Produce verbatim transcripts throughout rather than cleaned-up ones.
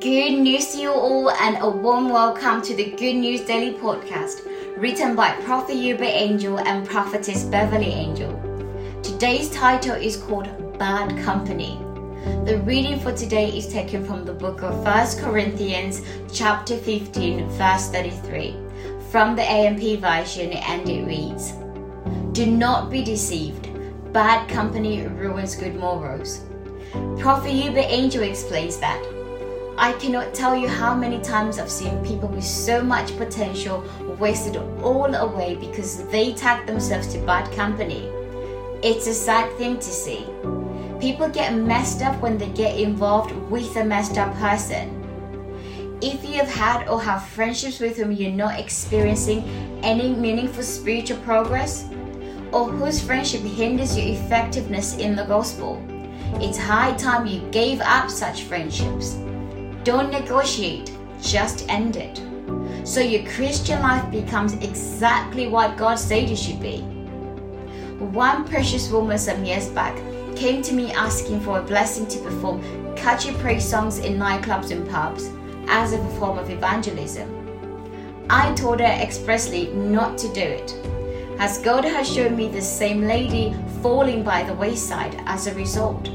Good news to you all, and a warm welcome to the Good News Daily Podcast, written by Prophet Yuba Angel and Prophetess Beverly Angel. Today's title is called Bad Company. The reading for today is taken from the book of First Corinthians chapter fifteen, verse thirty-three, from the A M P version, and it reads, "Do not be deceived, bad company ruins good morals." Prophet Yuba Angel explains that, "I cannot tell you how many times I've seen people with so much potential wasted all away because they tagged themselves to bad company. It's a sad thing to see. People get messed up when they get involved with a messed up person. If you have had or have friendships with whom you're not experiencing any meaningful spiritual progress, or whose friendship hinders your effectiveness in the gospel, it's high time you gave up such friendships. Don't negotiate, just end it. So your Christian life becomes exactly what God said it should be." One precious woman some years back came to me asking for a blessing to perform catchy praise songs in nightclubs and pubs as a form of evangelism. I told her expressly not to do it, as God has shown me the same lady falling by the wayside as a result.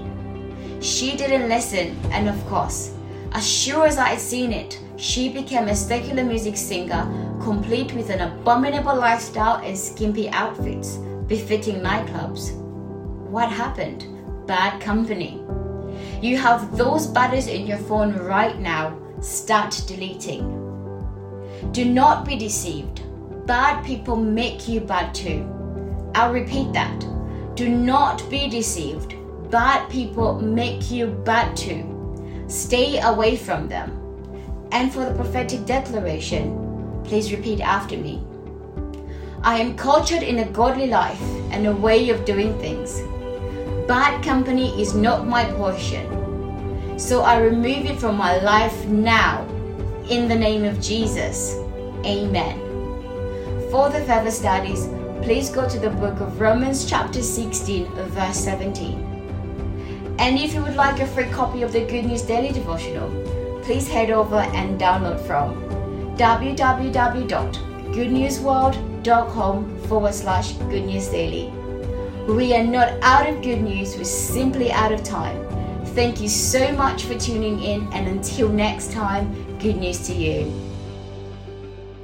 She didn't listen, and of course, as sure as I had seen it, she became a secular music singer, complete with an abominable lifestyle and skimpy outfits, befitting nightclubs. What happened? Bad company. You have those badders in your phone right now. Start deleting. Do not be deceived. Bad people make you bad too. I'll repeat that. Do not be deceived. Bad people make you bad too. Stay away from them. And for the prophetic declaration, please repeat after me. I am cultured in a godly life and a way of doing things. Bad company is not my portion. So I remove it from my life now, in the name of Jesus. Amen. For the further studies, please go to the book of Romans chapter sixteen, verse seventeen. And if you would like a free copy of the Good News Daily Devotional, please head over and download from www.goodnewsworld.com forward slash Good News Daily. We are not out of good news, we're simply out of time. Thank you so much for tuning in, and until next time, good news to you.